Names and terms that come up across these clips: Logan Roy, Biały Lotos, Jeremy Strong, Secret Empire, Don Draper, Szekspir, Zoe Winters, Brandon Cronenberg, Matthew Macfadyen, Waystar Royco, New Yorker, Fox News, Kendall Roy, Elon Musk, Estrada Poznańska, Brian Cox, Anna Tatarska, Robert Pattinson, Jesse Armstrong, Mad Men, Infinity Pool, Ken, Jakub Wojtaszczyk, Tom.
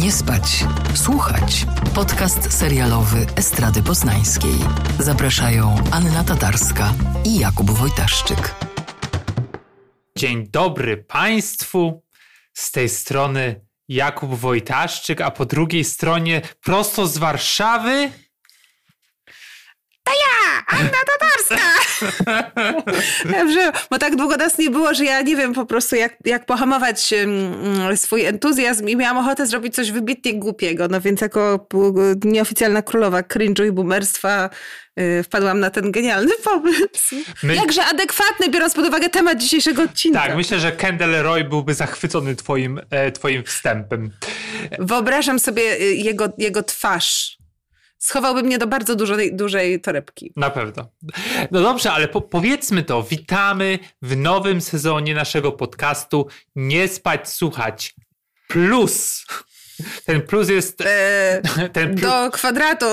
Nie spać, słuchać. Podcast serialowy Estrady Poznańskiej. Zapraszają Anna Tatarska i Jakub Wojtaszczyk. Dzień dobry Państwu. Z tej strony Jakub Wojtaszczyk, a po drugiej stronie prosto z Warszawy... To ja, Anna Tatarska. Dobrze, bo tak długo nas nie było, że ja nie wiem po prostu jak pohamować swój entuzjazm i miałam ochotę zrobić coś wybitnie głupiego. No więc jako nieoficjalna królowa cringe'u i boomerstwa wpadłam na ten genialny pomysł. Jakże adekwatny, biorąc pod uwagę temat dzisiejszego odcinka. Tak, myślę, że Kendall Roy byłby zachwycony twoim wstępem. Wyobrażam sobie jego twarz. Schowałby mnie do bardzo dużej torebki. Na pewno. No dobrze, ale powiedzmy to. Witamy w nowym sezonie naszego podcastu Nie spać, słuchać. Plus. Ten plus jest... do kwadratu.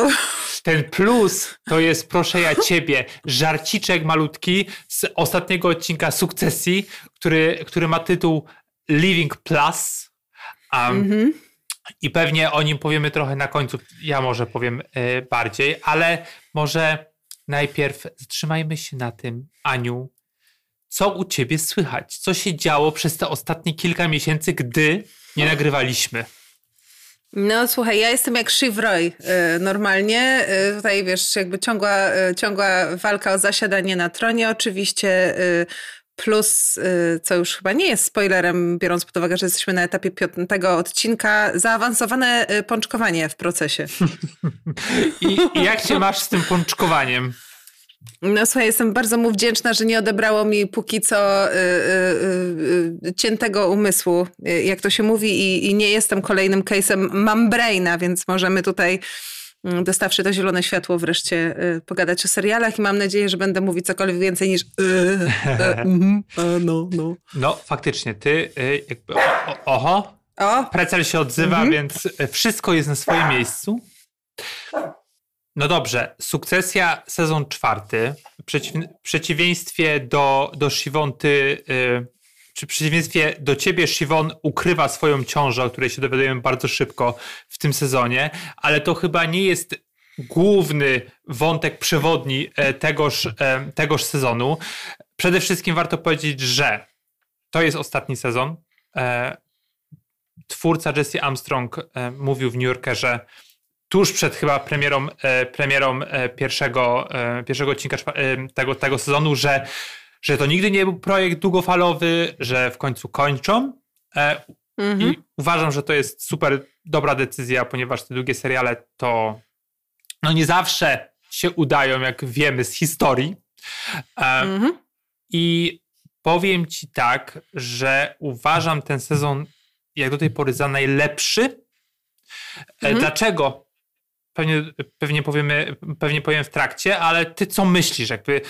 Ten plus to jest, proszę ja ciebie, żarciczek malutki z ostatniego odcinka Sukcesji, który ma tytuł Living Plus. I pewnie o nim powiemy trochę na końcu. Ja może powiem bardziej, ale może najpierw zatrzymajmy się na tym, Aniu, co u ciebie słychać? Co się działo przez te ostatnie kilka miesięcy, gdy nie nagrywaliśmy? No słuchaj, ja jestem jak Shiv Roy normalnie. Tutaj wiesz, jakby ciągła walka o zasiadanie na tronie oczywiście. Plus, co już chyba nie jest spoilerem, biorąc pod uwagę, że jesteśmy na etapie 5. odcinka, zaawansowane pączkowanie w procesie. I jak się masz z tym pączkowaniem? No słuchaj, jestem bardzo mu wdzięczna, że nie odebrało mi póki co ciętego umysłu, jak to się mówi, i nie jestem kolejnym case'em membrane'a, więc możemy tutaj... dostawszy to zielone światło wreszcie pogadać o serialach i mam nadzieję, że będę mówić cokolwiek więcej niż no. No faktycznie, ty jakby precel się odzywa, więc wszystko jest na swoim miejscu. No dobrze, Sukcesja sezon 4. W przeciwieństwie do Siwon, ty... Czy w przeciwieństwie do ciebie, Siwon ukrywa swoją ciążę, o której się dowiadujemy bardzo szybko w tym sezonie, ale to chyba nie jest główny wątek przewodni tegoż sezonu. Przede wszystkim warto powiedzieć, że to jest ostatni sezon. Twórca Jesse Armstrong mówił w New Yorkerze tuż przed chyba premierą pierwszego odcinka tego sezonu, że to nigdy nie był projekt długofalowy, że w końcu kończą. I uważam, że to jest super dobra decyzja, ponieważ te długie seriale to no nie zawsze się udają, jak wiemy z historii. I powiem ci tak, że uważam ten sezon jak do tej pory za najlepszy. Dlaczego? Pewnie powiem w trakcie, ale ty co myślisz? Jakby...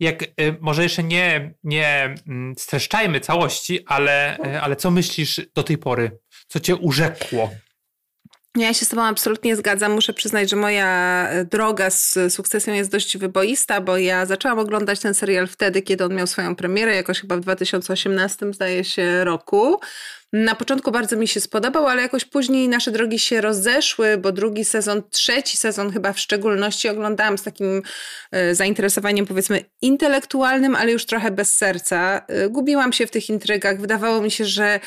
Jak, może jeszcze nie streszczajmy całości, ale co myślisz do tej pory? Co cię urzekło? Ja się z tobą absolutnie zgadzam. Muszę przyznać, że moja droga z Sukcesją jest dość wyboista, bo ja zaczęłam oglądać ten serial wtedy, kiedy on miał swoją premierę, jakoś chyba w 2018, zdaje się, roku. Na początku bardzo mi się spodobał, ale jakoś później nasze drogi się rozeszły, bo drugi sezon, trzeci sezon chyba w szczególności oglądałam z takim zainteresowaniem, powiedzmy, intelektualnym, ale już trochę bez serca. Gubiłam się w tych intrygach. Wydawało mi się, że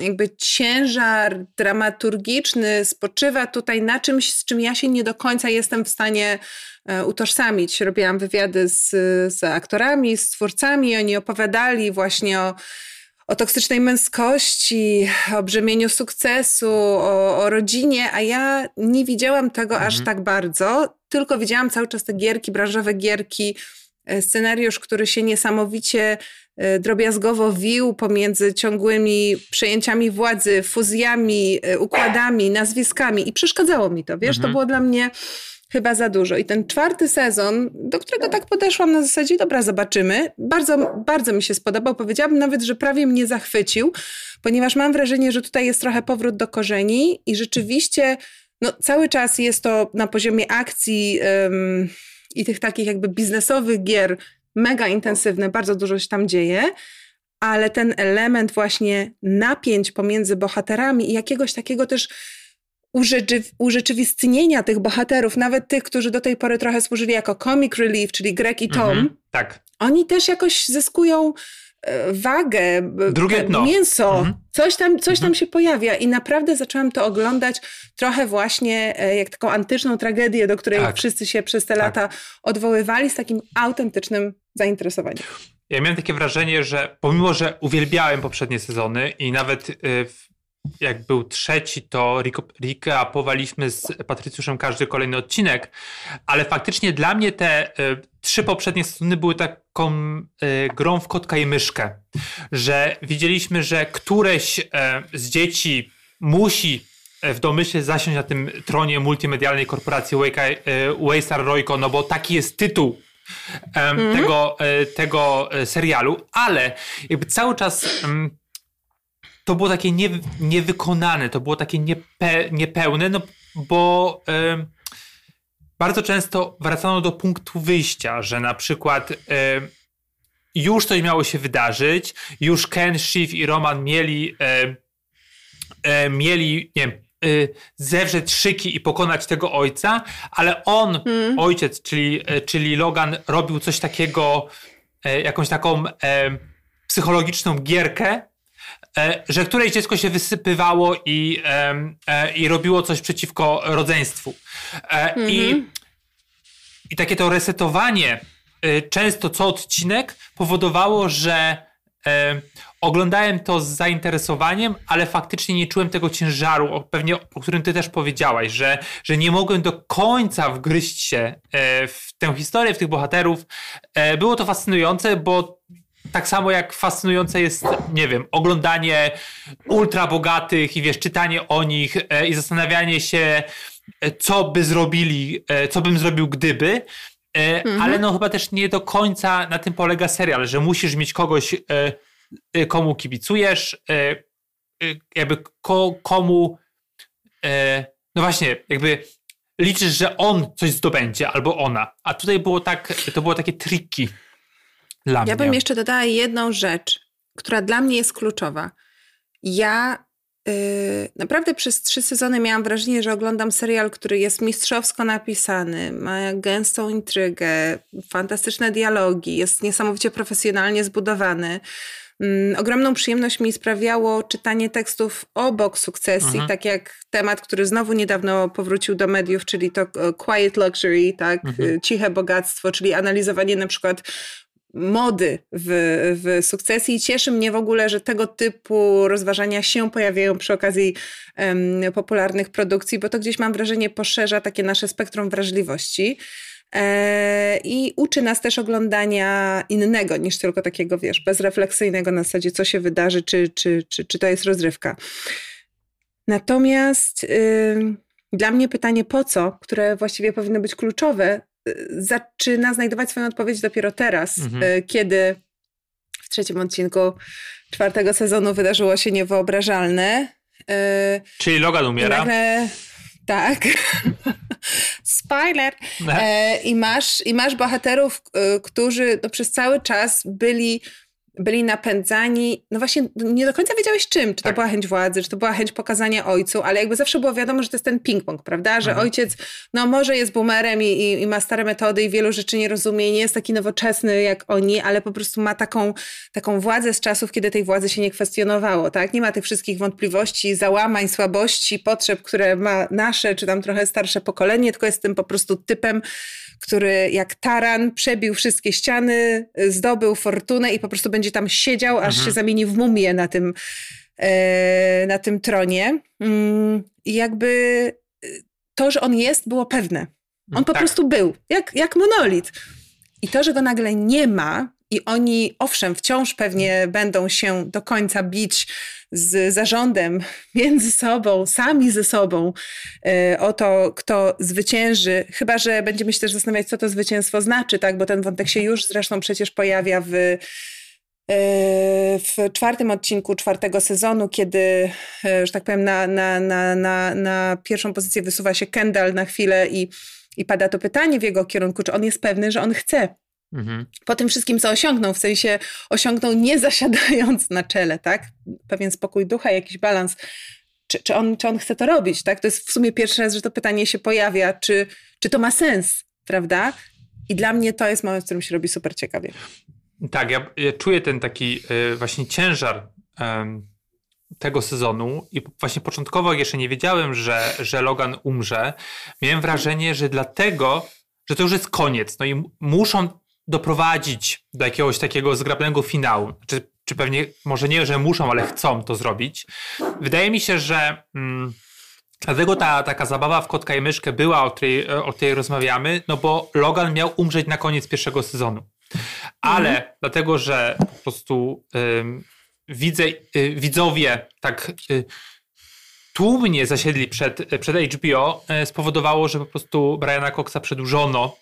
jakby ciężar dramaturgiczny spoczywa tutaj na czymś, z czym ja się nie do końca jestem w stanie utożsamić. Robiłam wywiady z aktorami, z twórcami. Oni opowiadali właśnie o toksycznej męskości, o brzemieniu sukcesu, o rodzinie, a ja nie widziałam tego aż tak bardzo, tylko widziałam cały czas te gierki, branżowe gierki, scenariusz, który się niesamowicie drobiazgowo wił pomiędzy ciągłymi przejęciami władzy, fuzjami, układami, nazwiskami i przeszkadzało mi to, wiesz, to było dla mnie chyba za dużo. I ten 4. sezon, do którego tak podeszłam na zasadzie, dobra, zobaczymy, bardzo, bardzo mi się spodobał. Powiedziałabym nawet, że prawie mnie zachwycił, ponieważ mam wrażenie, że tutaj jest trochę powrót do korzeni i rzeczywiście no, cały czas jest to na poziomie akcji i tych takich jakby biznesowych gier mega intensywne, bardzo dużo się tam dzieje, ale ten element właśnie napięć pomiędzy bohaterami i jakiegoś takiego też urzeczywistnienia tych bohaterów, nawet tych, którzy do tej pory trochę służyli jako comic relief, czyli Greg i Tom, tak. Oni też jakoś zyskują wagę, drugie dno, mięso, coś tam się pojawia i naprawdę zaczęłam to oglądać trochę właśnie jak taką antyczną tragedię, do której wszyscy się przez te lata odwoływali z takim autentycznym zainteresowaniem. Ja miałem takie wrażenie, że pomimo, że uwielbiałem poprzednie sezony i nawet jak był trzeci, to recapowaliśmy z Patrycjuszem każdy kolejny odcinek, ale faktycznie dla mnie te trzy poprzednie sezony były taką grą w kotka i myszkę, że widzieliśmy, że któreś z dzieci musi w domyśle zasiąść na tym tronie multimedialnej korporacji Waystar Royco, no bo taki jest tytuł tego serialu, ale jakby cały czas... To było takie niewykonane, to było takie niepełne, no bo bardzo często wracano do punktu wyjścia, że na przykład już coś miało się wydarzyć, już Ken, Shiv i Roman mieli nie wiem, zewrzeć szyki i pokonać tego ojca, ale on, ojciec, czyli Logan, robił coś takiego, jakąś taką psychologiczną gierkę, że któreś dziecko się wysypywało i robiło coś przeciwko rodzeństwu. I takie to resetowanie często co odcinek powodowało, że oglądałem to z zainteresowaniem, ale faktycznie nie czułem tego ciężaru, o którym ty też powiedziałaś, że nie mogłem do końca wgryźć się w tę historię, w tych bohaterów. Było to fascynujące, bo tak samo jak fascynujące jest, nie wiem, oglądanie ultra bogatych i wiesz, czytanie o nich i zastanawianie się, co bym zrobił gdyby, ale no chyba też nie do końca na tym polega serial, że musisz mieć kogoś, komu kibicujesz, jakby komu, no właśnie, jakby liczysz, że on coś zdobędzie albo ona, a tutaj było tak, to było takie triki. Ja bym jeszcze dodała jedną rzecz, która dla mnie jest kluczowa. Ja naprawdę przez 3 sezony miałam wrażenie, że oglądam serial, który jest mistrzowsko napisany, ma gęstą intrygę, fantastyczne dialogi, jest niesamowicie profesjonalnie zbudowany. Ogromną przyjemność mi sprawiało czytanie tekstów obok Sukcesji, tak jak temat, który znowu niedawno powrócił do mediów, czyli to quiet luxury, tak, ciche bogactwo, czyli analizowanie na przykład mody w Sukcesji. I cieszy mnie w ogóle, że tego typu rozważania się pojawiają przy okazji popularnych produkcji, bo to gdzieś mam wrażenie poszerza takie nasze spektrum wrażliwości i uczy nas też oglądania innego niż tylko takiego, wiesz, bezrefleksyjnego na zasadzie co się wydarzy, czy to jest rozrywka. Natomiast dla mnie pytanie po co, które właściwie powinno być kluczowe, zaczyna znajdować swoją odpowiedź dopiero teraz, kiedy w 3. odcinku 4. sezonu wydarzyło się niewyobrażalne. Czyli Logan umiera. Nagle, tak. Spoiler. I masz bohaterów, którzy no, przez cały czas byli napędzani, no właśnie nie do końca wiedziałeś czym, czy to była chęć władzy, czy to była chęć pokazania ojcu, ale jakby zawsze było wiadomo, że to jest ten ping-pong, prawda, że ojciec no może jest boomerem i ma stare metody i wielu rzeczy nie rozumie, nie jest taki nowoczesny jak oni, ale po prostu ma taką władzę z czasów, kiedy tej władzy się nie kwestionowało, tak, nie ma tych wszystkich wątpliwości, załamań, słabości, potrzeb, które ma nasze, czy tam trochę starsze pokolenie, tylko jest tym po prostu typem, który jak taran przebił wszystkie ściany, zdobył fortunę i po prostu będzie tam siedział, aż się zamieni w mumię na tym tronie. Jakby to, że on jest, było pewne. On po prostu był, jak monolit. I to, że go nagle nie ma i oni, owszem, wciąż pewnie będą się do końca bić z zarządem, między sobą, sami ze sobą o to, kto zwycięży. Chyba że będziemy się też zastanawiać, co to zwycięstwo znaczy, tak? Bo ten wątek się już zresztą przecież pojawia w 4. odcinku 4. sezonu, kiedy, że tak powiem, na pierwszą pozycję wysuwa się Kendall na chwilę i pada to pytanie w jego kierunku, czy on jest pewny, że on chce Po tym wszystkim, co osiągnął, w sensie osiągnął nie zasiadając na czele, tak? Pewien spokój ducha, jakiś balans. Czy on chce to robić, tak? To jest w sumie pierwszy raz, że to pytanie się pojawia, czy to ma sens, prawda? I dla mnie to jest moment, w którym się robi super ciekawie. Tak, ja czuję ten taki właśnie ciężar tego sezonu i właśnie początkowo, jak jeszcze nie wiedziałem, że Logan umrze, miałem wrażenie, że dlatego, że to już jest koniec, no i muszą doprowadzić do jakiegoś takiego zgrabnego finału. Czy pewnie, może nie, że muszą, ale chcą to zrobić. Wydaje mi się, że dlatego taka zabawa w kotka i myszkę była, o której rozmawiamy, no bo Logan miał umrzeć na koniec pierwszego sezonu. Ale dlatego, że po prostu widzowie tak tłumnie zasiedli przed HBO, spowodowało, że po prostu Briana Coxa przedłużono.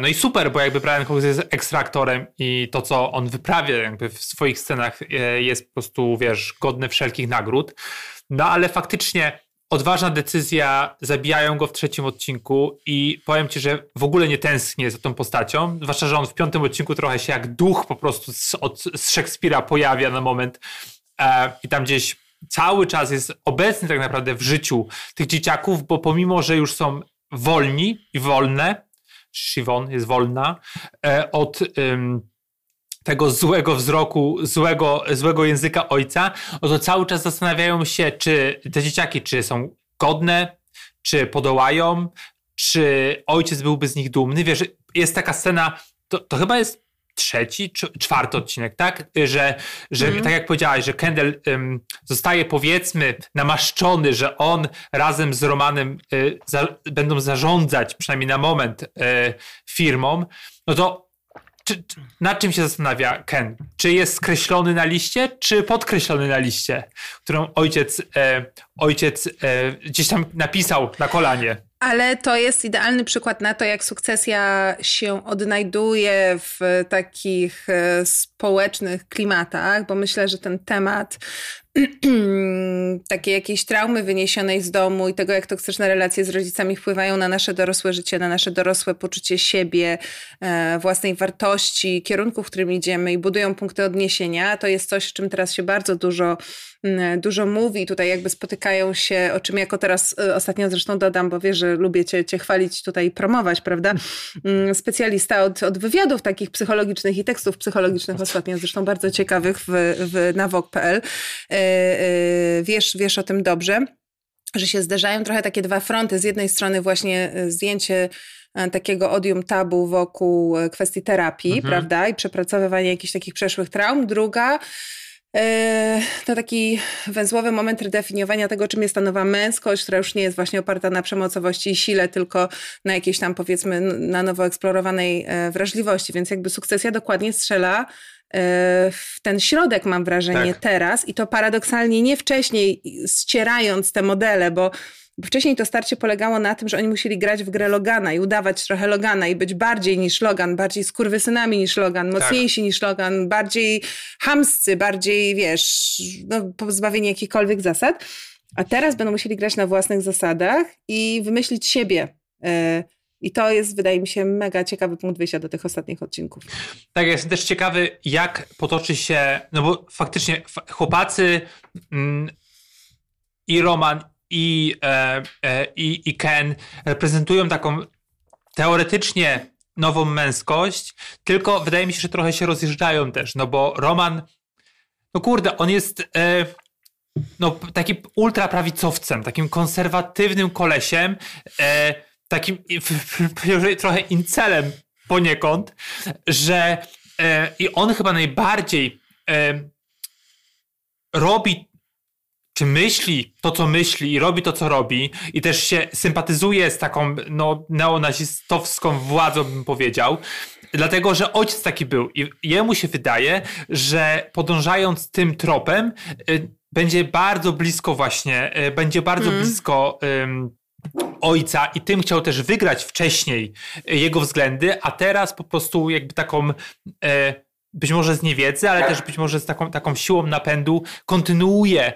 No i super, bo jakby Brian Cox jest ekstraktorem i to, co on wyprawia jakby w swoich scenach, jest po prostu, wiesz, godne wszelkich nagród. No ale faktycznie odważna decyzja, zabijają go w 3. odcinku i powiem ci, że w ogóle nie tęsknię za tą postacią, zwłaszcza, że on w 5. odcinku trochę się jak duch po prostu z Szekspira pojawia na moment i tam gdzieś cały czas jest obecny tak naprawdę w życiu tych dzieciaków, bo pomimo, że już są wolni i wolne, Siwon jest wolna, od tego złego wzroku, złego języka ojca, no to cały czas zastanawiają się, czy te dzieciaki, czy są godne, czy podołają, czy ojciec byłby z nich dumny. Wiesz, jest taka scena, to chyba jest 3. czy 4. odcinek, tak? Że tak jak powiedziałaś, że Kendall zostaje, powiedzmy, namaszczony, że on razem z Romanem będą zarządzać, przynajmniej na moment, firmą, no to nad czym się zastanawia Ken? Czy jest skreślony na liście, czy podkreślony na liście, którą ojciec gdzieś tam napisał na kolanie? Ale to jest idealny przykład na to, jak Sukcesja się odnajduje w takich społecznych klimatach, bo myślę, że ten temat takiej jakiejś traumy wyniesionej z domu i tego, jak toksyczne relacje z rodzicami wpływają na nasze dorosłe życie, na nasze dorosłe poczucie siebie, własnej wartości, kierunku, w którym idziemy i budują punkty odniesienia, to jest coś, o czym teraz się bardzo dużo mówi. Tutaj jakby spotykają się, o czym jako teraz ostatnio zresztą dodam, bo wiesz, że lubię cię chwalić tutaj i promować, prawda? Specjalista od wywiadów takich psychologicznych i tekstów psychologicznych ostatnio zresztą bardzo ciekawych na vogue.pl. Wiesz o tym dobrze, że się zderzają trochę takie dwa fronty. Z jednej strony właśnie zdjęcie takiego odium tabu wokół kwestii terapii, prawda? I przepracowywanie jakichś takich przeszłych traum. Druga to taki węzłowy moment redefiniowania tego, czym jest ta nowa męskość, która już nie jest właśnie oparta na przemocowości i sile, tylko na jakiejś tam, powiedzmy, na nowo eksplorowanej wrażliwości. Więc jakby Sukcesja dokładnie strzela w ten środek, mam wrażenie, teraz. I to paradoksalnie nie wcześniej, ścierając te modele, bo wcześniej to starcie polegało na tym, że oni musieli grać w grę Logana i udawać trochę Logana i być bardziej niż Logan, bardziej skurwysynami niż Logan, mocniejsi niż Logan, bardziej chamscy, bardziej, wiesz, no, pozbawieni jakichkolwiek zasad. A teraz będą musieli grać na własnych zasadach i wymyślić siebie. I to jest, wydaje mi się, mega ciekawy punkt wyjścia do tych ostatnich odcinków. Tak, ja jestem też ciekawy, jak potoczy się, no bo faktycznie chłopacy i Roman i Ken reprezentują taką teoretycznie nową męskość, tylko wydaje mi się, że trochę się rozjeżdżają też, no bo Roman, no kurde, on jest no takim ultraprawicowcem, takim konserwatywnym kolesiem, takim trochę incelem poniekąd, że i on chyba najbardziej robi, czy myśli to, co myśli i robi to, co robi i też się sympatyzuje z taką no, neonazistowską władzą, bym powiedział, dlatego, że ojciec taki był i jemu się wydaje, że podążając tym tropem będzie bardzo blisko ojca i tym chciał też wygrać wcześniej jego względy, a teraz po prostu jakby taką być może z niewiedzy, ale też być może z taką siłą napędu kontynuuje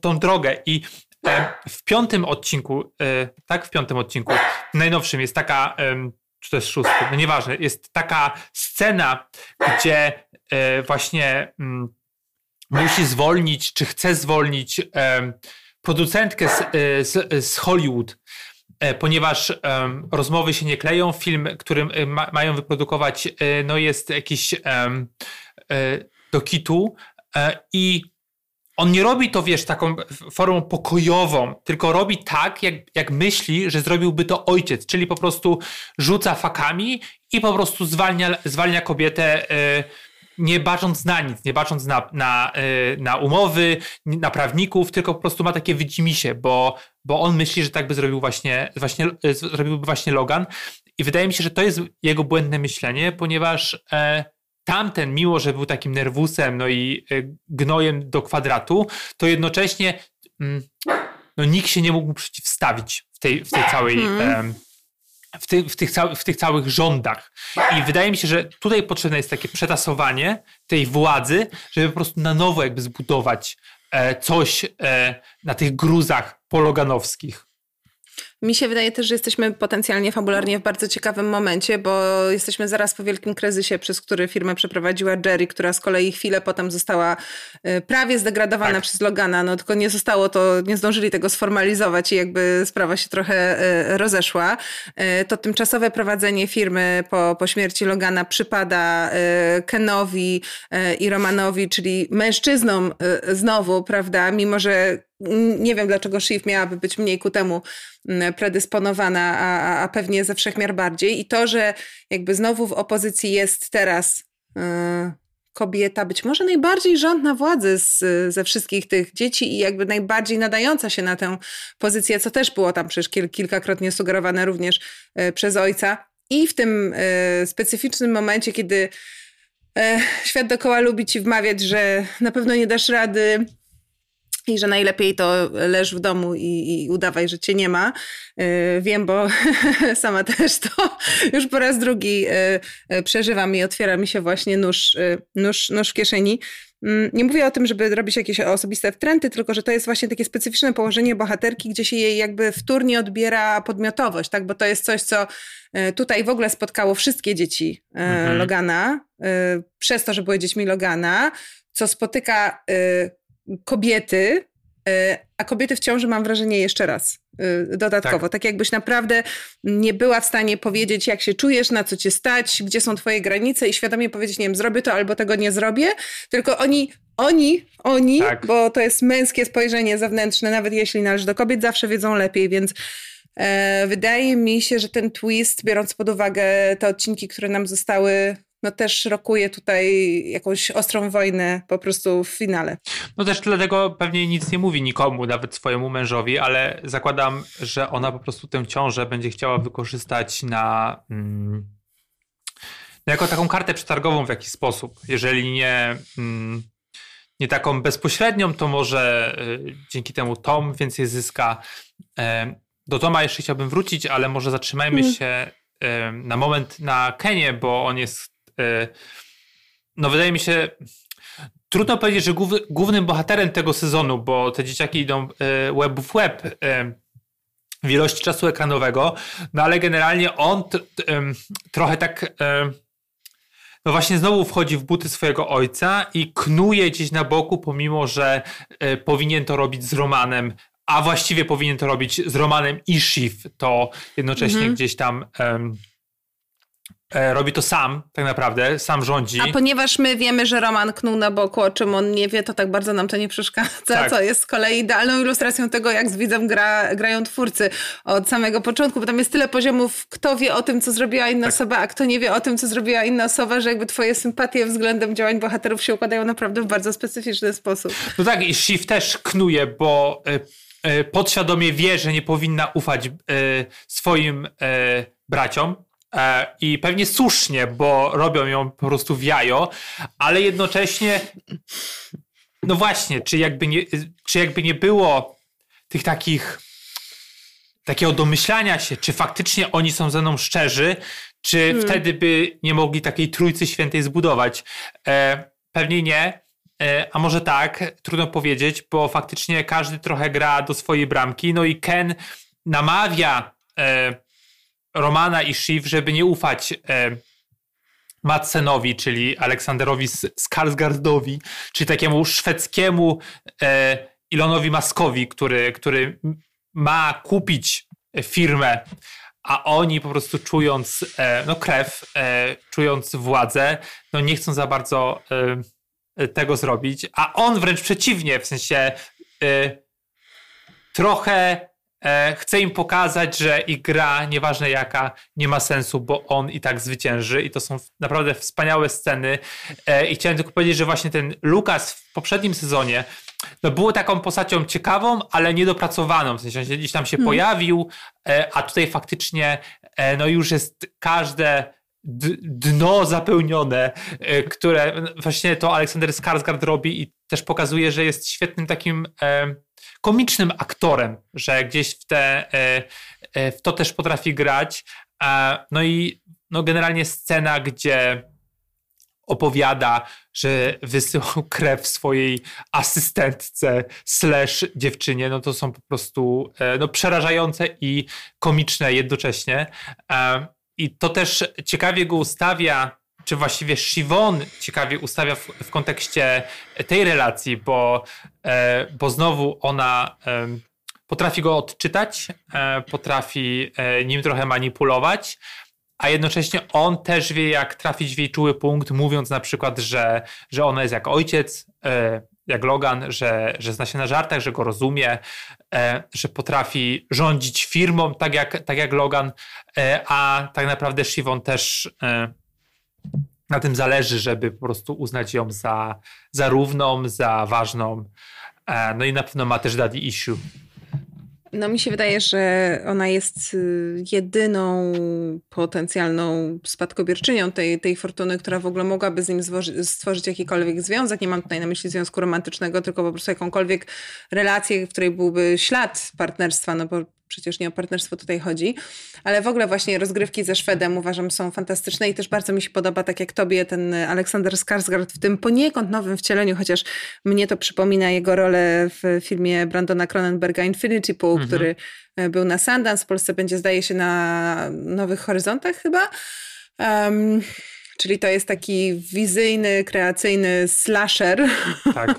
tą drogę i W piątym odcinku, tak, w piątym odcinku, najnowszym jest taka, czy to jest szósty, no nieważne, jest taka scena, gdzie właśnie musi zwolnić, czy chce zwolnić producentkę z Hollywood, ponieważ rozmowy się nie kleją. Film, którym mają wyprodukować, no jest jakiś do kitu i on nie robi to, wiesz, taką formą pokojową, tylko robi tak, jak myśli, że zrobiłby to ojciec, czyli po prostu rzuca fakami i po prostu zwalnia kobietę, nie bacząc na nic, nie bacząc na umowy, na prawników, tylko po prostu ma takie widzimisię, bo on myśli, że tak by zrobił zrobiłby właśnie Logan. I wydaje mi się, że to jest jego błędne myślenie, ponieważ... Tamten, mimo że był takim nerwusem, no i gnojem do kwadratu, to jednocześnie no, nikt się nie mógł mu przeciwstawić w tych całych rządach. I wydaje mi się, że tutaj potrzebne jest takie przetasowanie tej władzy, żeby po prostu na nowo jakby zbudować coś na tych gruzach pologanowskich. Mi się wydaje też, że jesteśmy potencjalnie fabularnie w bardzo ciekawym momencie, bo jesteśmy zaraz po wielkim kryzysie, przez który firmę przeprowadziła Jerry, która z kolei chwilę potem została prawie zdegradowana przez Logana, no tylko nie zostało to, nie zdążyli tego sformalizować i jakby sprawa się trochę rozeszła. To tymczasowe prowadzenie firmy po śmierci Logana przypada Kenowi i Romanowi, czyli mężczyznom znowu, prawda, mimo że nie wiem, dlaczego Shiv miałaby być mniej ku temu predysponowana, a pewnie ze wszechmiar bardziej. I to, że jakby znowu w opozycji jest teraz kobieta, być może najbardziej żądna władzy ze wszystkich tych dzieci i jakby najbardziej nadająca się na tę pozycję, co też było tam przecież kilkakrotnie sugerowane również przez ojca. I w tym specyficznym momencie, kiedy świat dookoła lubi ci wmawiać, że na pewno nie dasz rady, i że najlepiej to leż w domu i udawaj, że cię nie ma. Wiem, bo sama też to już po raz drugi przeżywam i otwiera mi się właśnie nóż w kieszeni. Nie mówię o tym, żeby robić jakieś osobiste wtręty, tylko że to jest właśnie takie specyficzne położenie bohaterki, gdzie się jej jakby wtórnie odbiera podmiotowość, tak? Bo to jest coś, co tutaj w ogóle spotkało wszystkie dzieci Logana, przez to, że były dziećmi Logana, co spotyka kobiety, a kobiety w ciąży, mam wrażenie, jeszcze raz dodatkowo. Tak jakbyś naprawdę nie była w stanie powiedzieć, jak się czujesz, na co cię stać, gdzie są twoje granice i świadomie powiedzieć, nie wiem, zrobię to albo tego nie zrobię, tylko oni, tak, bo to jest męskie spojrzenie zewnętrzne, nawet jeśli należy do kobiet, zawsze wiedzą lepiej, więc wydaje mi się, że ten twist, biorąc pod uwagę te odcinki, które nam zostały, no też rokuje tutaj jakąś ostrą wojnę po prostu w finale. No też dlatego pewnie nic nie mówi nikomu, nawet swojemu mężowi, ale zakładam, że ona po prostu tę ciążę będzie chciała wykorzystać na jako taką kartę przetargową w jakiś sposób. Jeżeli nie taką bezpośrednią, to może dzięki temu Tom więcej zyska. Do Toma jeszcze chciałbym wrócić, ale może zatrzymajmy się na moment na Kenie, bo on jest... No wydaje mi się, trudno powiedzieć, że głównym bohaterem tego sezonu, bo te dzieciaki idą łeb w łeb w ilości czasu ekranowego, no ale generalnie on trochę tak no właśnie znowu wchodzi w buty swojego ojca i knuje gdzieś na boku, pomimo że powinien to robić z Romanem, a właściwie powinien to robić z Romanem i Shiv, to jednocześnie gdzieś tam... Robi to sam, tak naprawdę, sam rządzi. A ponieważ my wiemy, że Roman knuł na boku, o czym on nie wie, to tak bardzo nam to nie przeszkadza, co jest z kolei idealną ilustracją tego, jak z widzem grają twórcy od samego początku, bo tam jest tyle poziomów, kto wie o tym, co zrobiła inna osoba, a kto nie wie o tym, co zrobiła inna osoba, że jakby twoje sympatie względem działań bohaterów się układają naprawdę w bardzo specyficzny sposób. No tak, i Shiv też knuje, bo podświadomie wie, że nie powinna ufać swoim braciom, i pewnie słusznie, bo robią ją po prostu w jajo, ale jednocześnie no właśnie, czy jakby nie było tych takiego domyślania się, czy faktycznie oni są ze mną szczerzy, czy wtedy by nie mogli takiej Trójcy Świętej zbudować. Pewnie nie, A może tak, trudno powiedzieć, bo faktycznie każdy trochę gra do swojej bramki. No i Ken namawia Romana i Shiv, żeby nie ufać Madsenowi, czyli Aleksanderowi Skarsgardowi, czyli takiemu szwedzkiemu Elonowi Muskowi, który ma kupić firmę, a oni po prostu czując krew, czując władzę, no nie chcą za bardzo tego zrobić, a on wręcz przeciwnie, w sensie trochę chce im pokazać, że ich gra, nieważne jaka, nie ma sensu, bo on i tak zwycięży i to są naprawdę wspaniałe sceny. I chciałem tylko powiedzieć, że właśnie ten Lukas w poprzednim sezonie no był taką postacią ciekawą, ale niedopracowaną, w sensie on gdzieś tam się pojawił, a tutaj faktycznie no już jest każde dno zapełnione, które właśnie to Aleksander Skarsgård robi i też pokazuje, że jest świetnym takim komicznym aktorem, że gdzieś w to też potrafi grać. No i no generalnie scena, gdzie opowiada, że wysyłał krew swojej asystentce / dziewczynie, no to są po prostu przerażające i komiczne jednocześnie. I to też ciekawie go ustawia, czy właściwie Siwon ciekawie ustawia w kontekście tej relacji, bo znowu ona potrafi go odczytać, potrafi nim trochę manipulować, a jednocześnie on też wie, jak trafić w jej czuły punkt, mówiąc na przykład, że ona jest jak ojciec, jak Logan, że zna się na żartach, że go rozumie, że potrafi rządzić firmą tak jak Logan, a tak naprawdę Siwon też na tym zależy, żeby po prostu uznać ją za równą, za ważną. No i na pewno ma też daddy issue. No mi się wydaje, że ona jest jedyną potencjalną spadkobierczynią tej fortuny, która w ogóle mogłaby z nim stworzyć jakikolwiek związek. Nie mam tutaj na myśli związku romantycznego, tylko po prostu jakąkolwiek relację, w której byłby ślad partnerstwa, no bo przecież nie o partnerstwo tutaj chodzi. Ale w ogóle właśnie rozgrywki ze Szwedem uważam są fantastyczne i też bardzo mi się podoba, tak jak tobie, ten Aleksander Skarsgård w tym poniekąd nowym wcieleniu, chociaż mnie to przypomina jego rolę w filmie Brandona Cronenberga Infinity Pool, który był na Sundance, w Polsce będzie zdaje się na Nowych Horyzontach chyba. Czyli to jest taki wizyjny, kreacyjny slasher tak.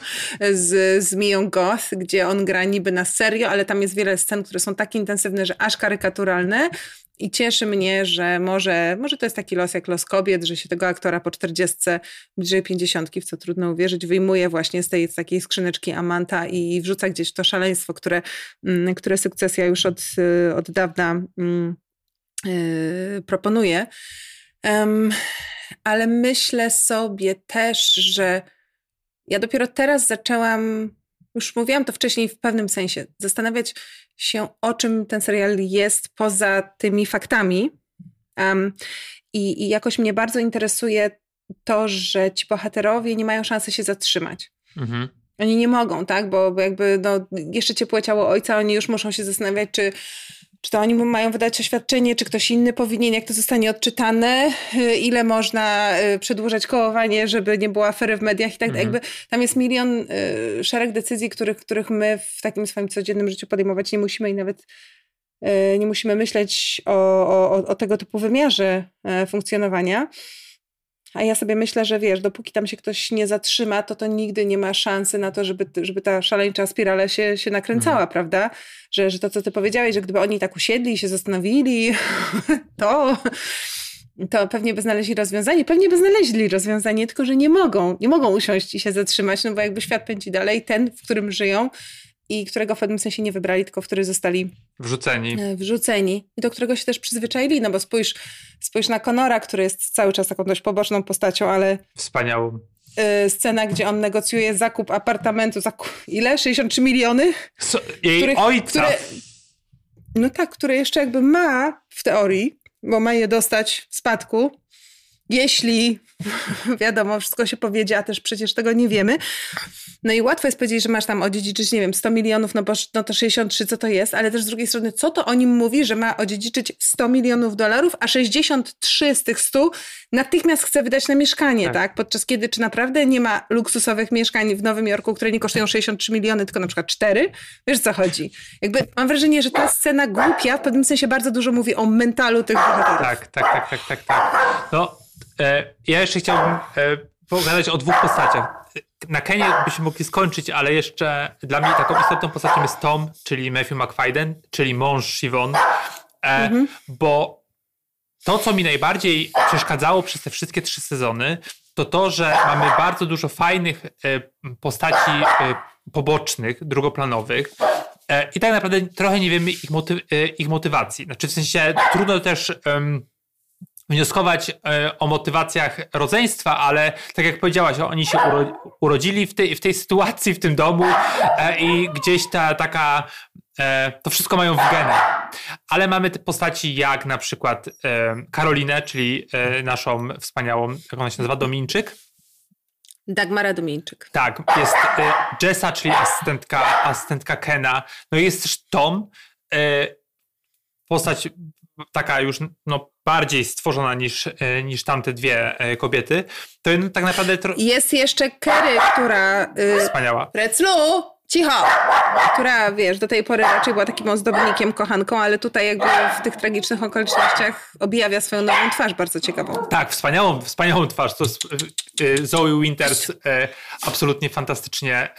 z Miją Goth, gdzie on gra niby na serio, ale tam jest wiele scen, które są tak intensywne, że aż karykaturalne. I cieszy mnie, że może to jest taki los jak los kobiet, że się tego aktora po 40, bliżej 50, w co trudno uwierzyć, wyjmuje właśnie z tej takiej skrzyneczki amanta i wrzuca gdzieś w to szaleństwo, które Sukcesja już od dawna proponuje. Ale myślę sobie też, że ja dopiero teraz zaczęłam, już mówiłam to wcześniej w pewnym sensie, zastanawiać się, o czym ten serial jest poza tymi faktami. I jakoś mnie bardzo interesuje to, że ci bohaterowie nie mają szansy się zatrzymać. Mhm. Oni nie mogą, tak? Bo jakby jeszcze ciepłe ciało ojca, oni już muszą się zastanawiać, czy to oni mają wydać oświadczenie, czy ktoś inny powinien, jak to zostanie odczytane, ile można przedłużać kołowanie, żeby nie było afery w mediach i tak dalej. Jakby tam jest milion, szereg decyzji, których my w takim swoim codziennym życiu podejmować nie musimy i nawet nie musimy myśleć o tego typu wymiarze funkcjonowania. A ja sobie myślę, że wiesz, dopóki tam się ktoś nie zatrzyma, to nigdy nie ma szansy na to, żeby ta szaleńcza spirala się nakręcała, prawda? Że to, co ty powiedziałeś, że gdyby oni tak usiedli i się zastanowili, to pewnie by znaleźli rozwiązanie. Pewnie by znaleźli rozwiązanie, tylko że nie mogą usiąść i się zatrzymać, no bo jakby świat pędzi dalej, ten, w którym żyją i którego w pewnym sensie nie wybrali, tylko w który zostali wrzuceni. I do którego się też przyzwyczaili, no bo spójrz na Conora, który jest cały czas taką dość poboczną postacią, ale... Wspaniałą. Scena, gdzie on negocjuje zakup apartamentu, ile? 63 miliony? Ojca. Które jeszcze jakby ma w teorii, bo ma je dostać w spadku. Jeśli, wiadomo, wszystko się powiedzie, a też przecież tego nie wiemy. No i łatwo jest powiedzieć, że masz tam odziedziczyć, nie wiem, 100 milionów, no to 63, co to jest? Ale też z drugiej strony, co to o nim mówi, że ma odziedziczyć $100 milionów, a 63 z tych 100 natychmiast chce wydać na mieszkanie, tak? Podczas kiedy, czy naprawdę nie ma luksusowych mieszkań w Nowym Jorku, które nie kosztują 63 miliony, tylko na przykład 4? Wiesz, co chodzi? Jakby mam wrażenie, że ta scena głupia w pewnym sensie bardzo dużo mówi o mentalu tych bohaterów. Tak. No, ja jeszcze chciałbym pogadać o dwóch postaciach. Na Kenie byśmy mogli skończyć, ale jeszcze dla mnie taką istotną postacią jest Tom, czyli Matthew Macfadyen, czyli mąż Siwon, bo to, co mi najbardziej przeszkadzało przez te wszystkie 3 sezony, to to, że mamy bardzo dużo fajnych postaci pobocznych, drugoplanowych, i tak naprawdę trochę nie wiemy ich motywacji. Znaczy, w sensie trudno też wnioskować o motywacjach rodzeństwa, ale tak jak powiedziałaś, oni się urodzili w tej sytuacji, w tym domu, i gdzieś to wszystko mają w genach. Ale mamy te postaci jak na przykład Karolinę, czyli naszą wspaniałą, jak ona się nazywa, Domińczyk? Dagmara Domińczyk. Tak, jest Jessa, czyli asystentka Kena. No i jest też Tom, postać taka już bardziej stworzona niż tamte 2 kobiety, to tak naprawdę... Jest jeszcze Kerry, która... Wspaniała. Preclu, cicho! Która, wiesz, do tej pory raczej była takim ozdobnikiem, kochanką, ale tutaj jakby w tych tragicznych okolicznościach objawia swoją nową twarz bardzo ciekawą. Tak, wspaniałą twarz. To jest Zoe Winters absolutnie fantastycznie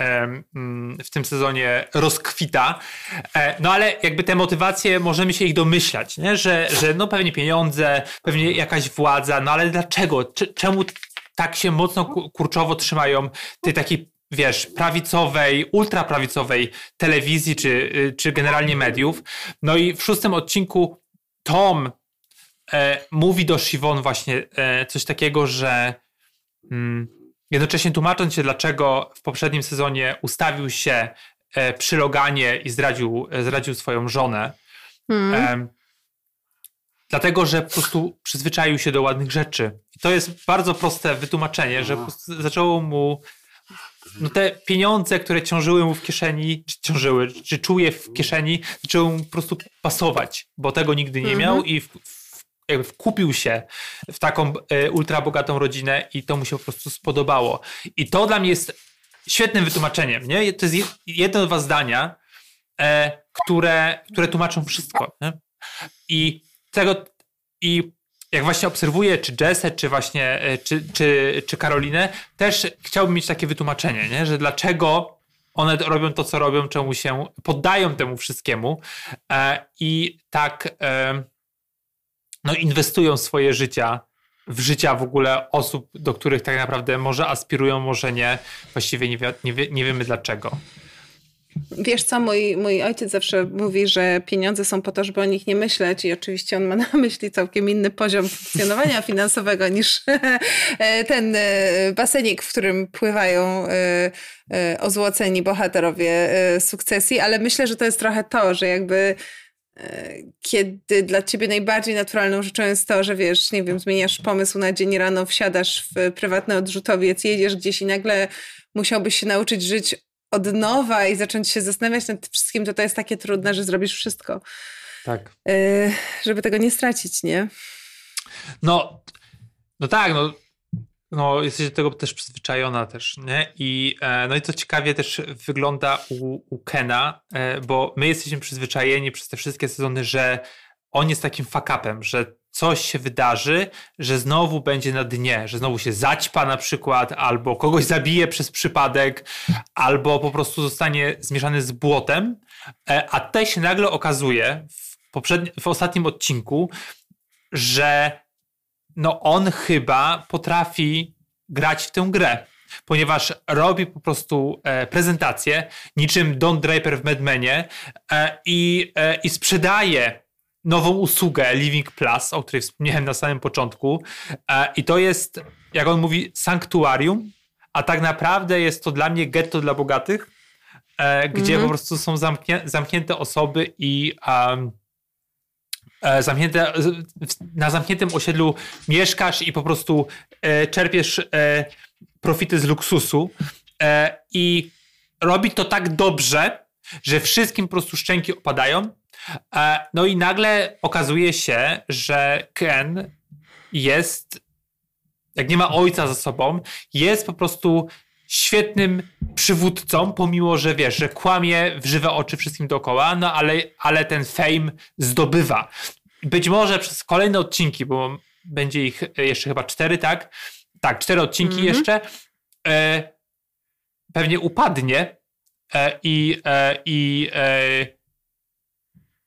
w tym sezonie rozkwita. No ale jakby te motywacje, możemy się ich domyślać, nie? Że no pewnie pieniądze, pewnie jakaś władza, no ale dlaczego? Czemu tak się mocno kurczowo trzymają tej takiej, wiesz, prawicowej, ultraprawicowej telewizji czy generalnie mediów? No i w 6 odcinku Tom mówi do Siwon właśnie coś takiego, że jednocześnie tłumacząc się, dlaczego w poprzednim sezonie ustawił się przy Loganie i zdradził swoją żonę. Dlatego, że po prostu przyzwyczaił się do ładnych rzeczy. I to jest bardzo proste wytłumaczenie, że po prostu zaczęło mu te pieniądze, które ciążyły mu w kieszeni, czy czuje w kieszeni, zaczęły mu po prostu pasować, bo tego nigdy nie miał i jakby wkupił się w taką ultrabogatą rodzinę i to mu się po prostu spodobało. I to dla mnie jest świetnym wytłumaczeniem, nie? To jest jedno, 2 zdania, które tłumaczą wszystko, nie? I jak właśnie obserwuję czy Jessę, czy właśnie czy Karolinę, też chciałbym mieć takie wytłumaczenie, nie? Że dlaczego one robią to, co robią, czemu się poddają temu wszystkiemu i tak inwestują swoje życia w życia w ogóle osób, do których tak naprawdę może aspirują, może nie. Właściwie nie wiemy dlaczego. Wiesz co, mój ojciec zawsze mówi, że pieniądze są po to, żeby o nich nie myśleć, i oczywiście on ma na myśli całkiem inny poziom funkcjonowania finansowego niż ten basenik, w którym pływają ozłoceni bohaterowie Sukcesji, ale myślę, że to jest trochę to, że jakby kiedy dla ciebie najbardziej naturalną rzeczą jest to, że wiesz, nie wiem, zmieniasz pomysł na dzień rano, wsiadasz w prywatny odrzutowiec, jedziesz gdzieś i nagle musiałbyś się nauczyć żyć od nowa i zacząć się zastanawiać nad wszystkim, to jest takie trudne, że zrobisz wszystko. Tak. Żeby tego nie stracić, nie? No tak, jesteś do tego też przyzwyczajona też, nie? I to ciekawie też wygląda u Kena, bo my jesteśmy przyzwyczajeni przez te wszystkie sezony, że on jest takim fuck-upem, że coś się wydarzy, że znowu będzie na dnie, że znowu się zaćpa na przykład, albo kogoś zabije przez przypadek, albo po prostu zostanie zmieszany z błotem, a tutaj się nagle okazuje w ostatnim odcinku, że on chyba potrafi grać w tę grę, ponieważ robi po prostu prezentację niczym Don Draper w Mad Menie i sprzedaje nową usługę Living Plus, o której wspomniałem na samym początku. I to jest, jak on mówi, sanktuarium, a tak naprawdę jest to dla mnie getto dla bogatych, gdzie po prostu są zamknięte osoby i zamknięte, na zamkniętym osiedlu mieszkasz i po prostu czerpiesz profity z luksusu i robi to tak dobrze, że wszystkim po prostu szczęki opadają. No i nagle okazuje się, że Ken jest, jak nie ma ojca za sobą, jest po prostu świetnym przywódcą, pomimo, że wiesz, że kłamie w żywe oczy wszystkim dookoła, no ale ten fame zdobywa. Być może przez kolejne odcinki, bo będzie ich jeszcze chyba 4, tak? Tak, 4 odcinki jeszcze. Pewnie upadnie i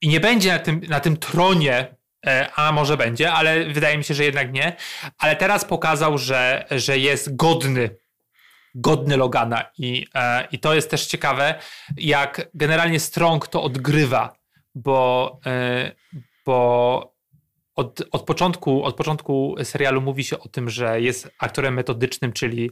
nie będzie na tym tronie, a może będzie, ale wydaje mi się, że jednak nie. Ale teraz pokazał, że jest godny Logana i to jest też ciekawe, jak generalnie Strong to odgrywa, bo od początku serialu mówi się o tym, że jest aktorem metodycznym, czyli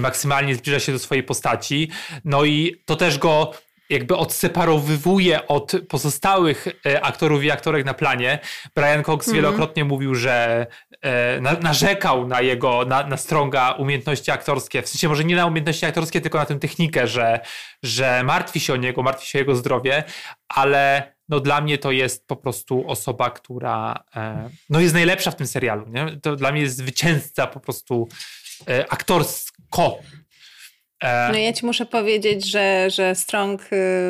maksymalnie zbliża się do swojej postaci. No i to też go jakby odseparowywuje od pozostałych aktorów i aktorek na planie. Brian Cox wielokrotnie mówił, że narzekał na jego, na Stronga umiejętności aktorskie. W sensie może nie na umiejętności aktorskie, tylko na tę technikę, że martwi się o niego, martwi się o jego zdrowie, ale no dla mnie to jest po prostu osoba, która no jest najlepsza w tym serialu. Nie? To dla mnie jest zwycięzca po prostu aktorsko. No ja ci muszę powiedzieć, że Strong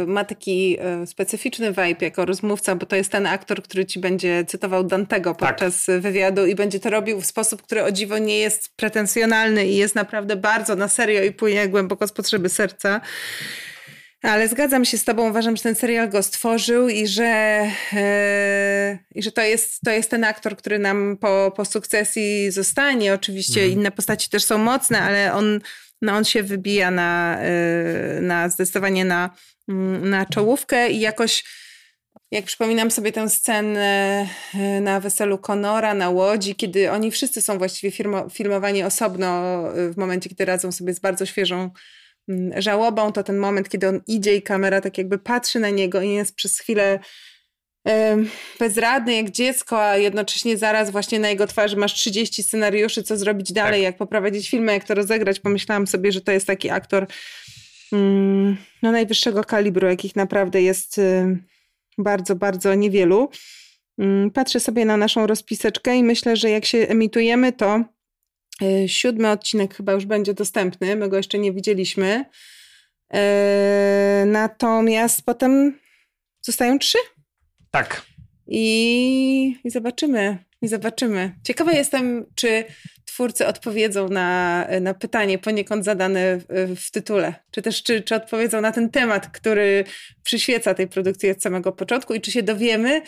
ma taki specyficzny vibe jako rozmówca, bo to jest ten aktor, który ci będzie cytował Dantego podczas wywiadu i będzie to robił w sposób, który o dziwo nie jest pretensjonalny i jest naprawdę bardzo na serio i płynie głęboko z potrzeby serca. Ale zgadzam się z tobą, uważam, że ten serial go stworzył i że to jest ten aktor, który nam po sukcesji zostanie. Oczywiście inne postaci też są mocne, ale on się wybija na zdecydowanie na czołówkę i jakoś, jak przypominam sobie tę scenę na weselu Conora, na łodzi, kiedy oni wszyscy są właściwie filmowani osobno w momencie, kiedy radzą sobie z bardzo świeżą żałobą, to ten moment, kiedy on idzie i kamera tak jakby patrzy na niego i jest przez chwilę bezradny jak dziecko, a jednocześnie zaraz właśnie na jego twarzy masz 30 scenariuszy, co zrobić dalej, jak poprowadzić filmy, jak to rozegrać. Pomyślałam sobie, że to jest taki aktor no najwyższego kalibru, jakich naprawdę jest bardzo, bardzo niewielu. Patrzę sobie na naszą rozpiseczkę i myślę, że jak się emitujemy, to 7 odcinek chyba już będzie dostępny. My go jeszcze nie widzieliśmy. Natomiast potem zostają 3. Tak. I zobaczymy. Ciekawa jestem, czy twórcy odpowiedzą na pytanie poniekąd zadane w tytule. Czy też czy odpowiedzą na ten temat, który przyświeca tej produkcji od samego początku i czy się dowiemy,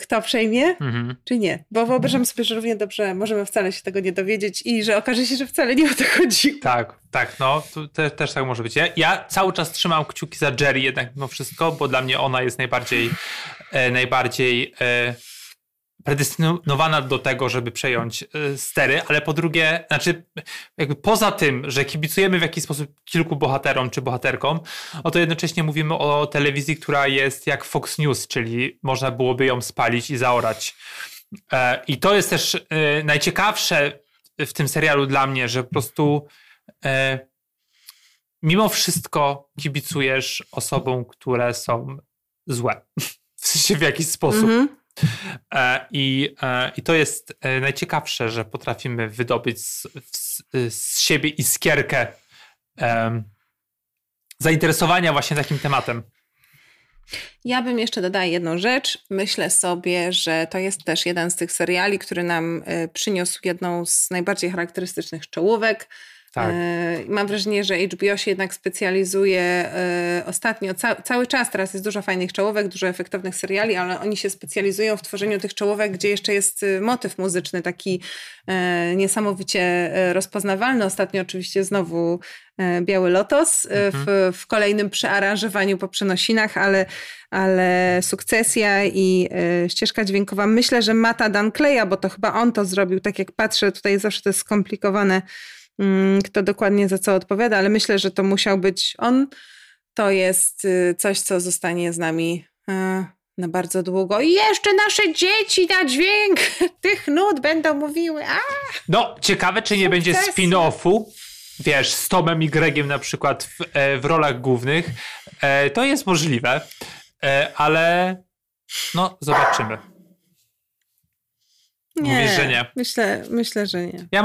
kto przejmie, czy nie. Bo wyobrażam sobie, że równie dobrze możemy wcale się tego nie dowiedzieć i że okaże się, że wcale nie o to chodzi. Tak, no to też tak może być. Ja cały czas trzymam kciuki za Jerry jednak mimo wszystko, bo dla mnie ona jest najbardziej predestynowana do tego, żeby przejąć stery, ale po drugie, znaczy jakby poza tym, że kibicujemy w jakiś sposób kilku bohaterom czy bohaterkom, no to jednocześnie mówimy o telewizji, która jest jak Fox News, czyli można byłoby ją spalić i zaorać. I to jest też najciekawsze w tym serialu dla mnie, że po prostu mimo wszystko kibicujesz osobom, które są złe. W sensie w jakiś sposób. I to jest najciekawsze, że potrafimy wydobyć z siebie iskierkę zainteresowania właśnie takim tematem. Ja bym jeszcze dodała jedną rzecz. Myślę sobie, że to jest też jeden z tych seriali, który nam przyniósł jedną z najbardziej charakterystycznych czołówek. Tak. Mam wrażenie, że HBO się jednak specjalizuje ostatnio, cały czas teraz jest dużo fajnych czołówek, dużo efektownych seriali, ale oni się specjalizują w tworzeniu tych czołówek, gdzie jeszcze jest motyw muzyczny taki niesamowicie rozpoznawalny. Ostatnio oczywiście znowu Biały Lotos w kolejnym przearanżowaniu po przenosinach, ale Sukcesja i ścieżka dźwiękowa. Myślę, że Mata Duncleya, bo to chyba on to zrobił, tak jak patrzę, tutaj zawsze to jest skomplikowane, kto dokładnie za co odpowiada, ale myślę, że to musiał być on. To jest coś, co zostanie z nami na bardzo długo. I jeszcze nasze dzieci na dźwięk tych nut będą mówiły. No, ciekawe, czy nie będzie spin-offu, wiesz, z Tomem i Gregiem na przykład w rolach głównych. To jest możliwe, ale no, zobaczymy. Nie, mówisz, że nie. Myślę, że nie. Ja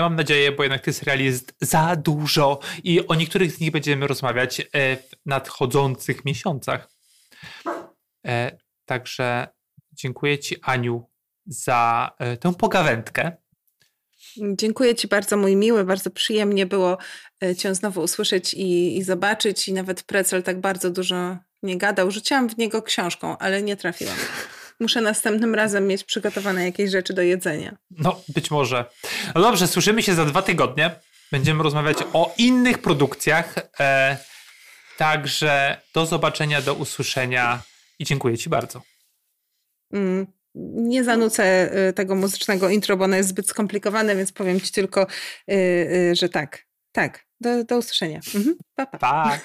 mam nadzieję, bo jednak tych seriali jest za dużo i o niektórych z nich będziemy rozmawiać w nadchodzących miesiącach. Także dziękuję Ci, Aniu, za tę pogawędkę. Dziękuję Ci bardzo, mój miły. Bardzo przyjemnie było Cię znowu usłyszeć i zobaczyć. I nawet Precel tak bardzo dużo nie gadał. Rzuciłam w niego książką, ale nie trafiłam. Muszę następnym razem mieć przygotowane jakieś rzeczy do jedzenia. No, być może. No dobrze, słyszymy się za 2 tygodnie. Będziemy rozmawiać o innych produkcjach. Także do zobaczenia, do usłyszenia i dziękuję Ci bardzo. Nie zanucę tego muzycznego intro, bo ono jest zbyt skomplikowane, więc powiem Ci tylko, że tak. Tak, do usłyszenia. Pa, pa. Pa.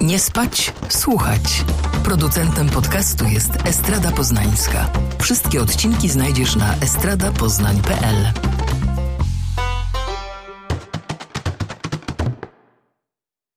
Nie spać, słuchać. Producentem podcastu jest Estrada Poznańska. Wszystkie odcinki znajdziesz na estradapoznań.pl.